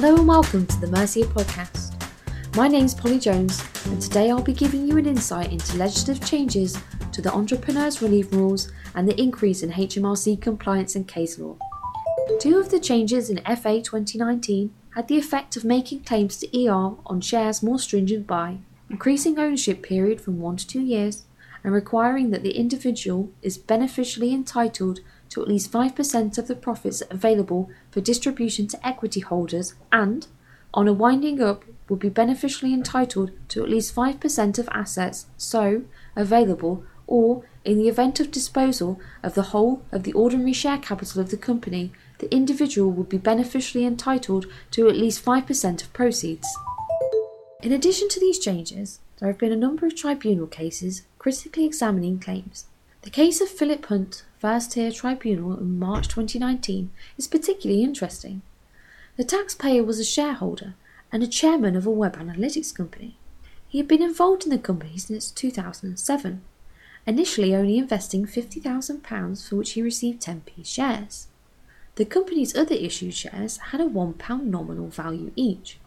Hello and welcome to the Mercia Podcast. My name's Polly Jones, and today I'll be giving you an insight into legislative changes to the Entrepreneurs' Relief rules and the increase in HMRC compliance and case law. Two of the changes in FA 2019 had the effect of making claims to EOR on shares more stringent by increasing ownership period from 1 to 2 years and requiring that the individual is beneficially entitled to at least 5% of the profits available for distribution to equity holders and, on a winding up, will be beneficially entitled to at least 5% of assets so available or, in the event of disposal of the whole of the ordinary share capital of the company, the individual will be beneficially entitled to at least 5% of proceeds. In addition to these changes, there have been a number of tribunal cases critically examining claims. The case of Philip Hunt, First-Tier Tribunal in March 2019, is particularly interesting. The taxpayer was a shareholder and a chairman of a web analytics company. He had been involved in the company since 2007, initially only investing £50,000, for which he received 10p shares. The company's other issued shares had a £1 nominal value each.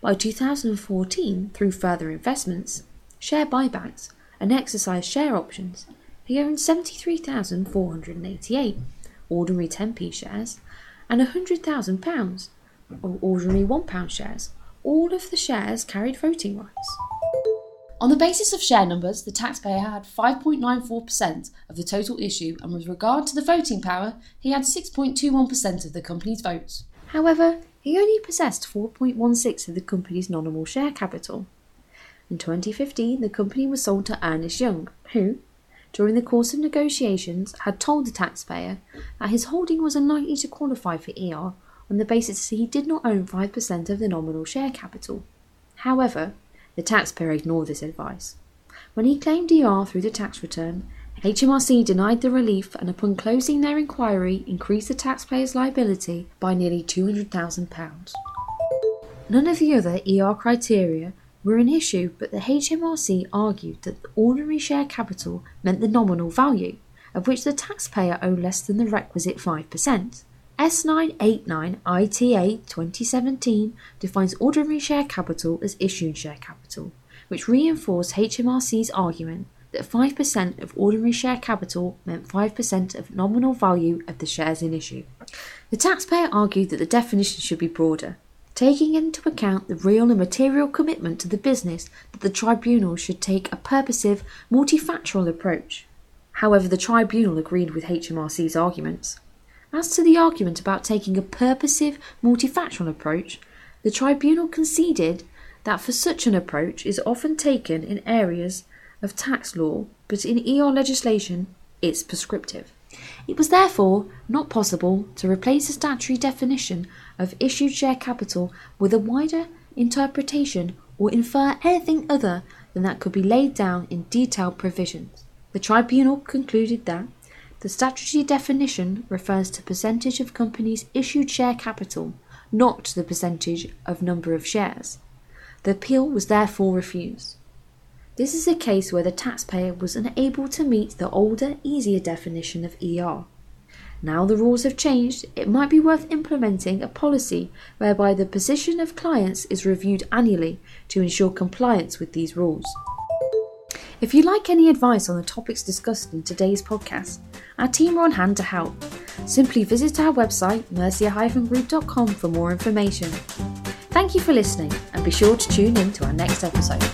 By 2014, through further investments, share buybacks, and exercise share options, he owned 73,488 ordinary 10p shares and £100,000 of ordinary £1 shares. All of the shares carried voting rights. On the basis of share numbers, the taxpayer had 5.94% of the total issue, and with regard to the voting power, he had 6.21% of the company's votes. However, he only possessed 4.16% of the company's nominal share capital. In 2015, the company was sold to Ernest Young, who, during the course of negotiations, had told the taxpayer that his holding was unlikely to qualify for ER on the basis that he did not own 5% of the nominal share capital. However, the taxpayer ignored this advice. When he claimed ER through the tax return, HMRC denied the relief and, upon closing their inquiry, increased the taxpayer's liability by nearly £200,000. None of the other ER criteria were an issue, but the HMRC argued that the ordinary share capital meant the nominal value, of which the taxpayer owed less than the requisite 5%. S989 ITA 2017 defines ordinary share capital as issued share capital, which reinforced HMRC's argument that 5% of ordinary share capital meant 5% of nominal value of the shares in issue. The taxpayer argued that the definition should be broader, taking into account the real and material commitment to the business that the tribunal should take a purposive, multifactorial approach. However, the tribunal agreed with HMRC's arguments. As to the argument about taking a purposive, multifactorial approach, the tribunal conceded that for such an approach is often taken in areas of tax law, but in ER legislation, it's prescriptive. It was therefore not possible to replace the statutory definition of issued share capital with a wider interpretation or infer anything other than that could be laid down in detailed provisions. The tribunal concluded that the statutory definition refers to percentage of company's issued share capital, not to the percentage of number of shares. The appeal was therefore refused. This is a case where the taxpayer was unable to meet the older, easier definition of ER. Now the rules have changed, it might be worth implementing a policy whereby the position of clients is reviewed annually to ensure compliance with these rules. If you like any advice on the topics discussed in today's podcast, our team are on hand to help. Simply visit our website mercia-group.com for more information. Thank you for listening, and be sure to tune in to our next episode.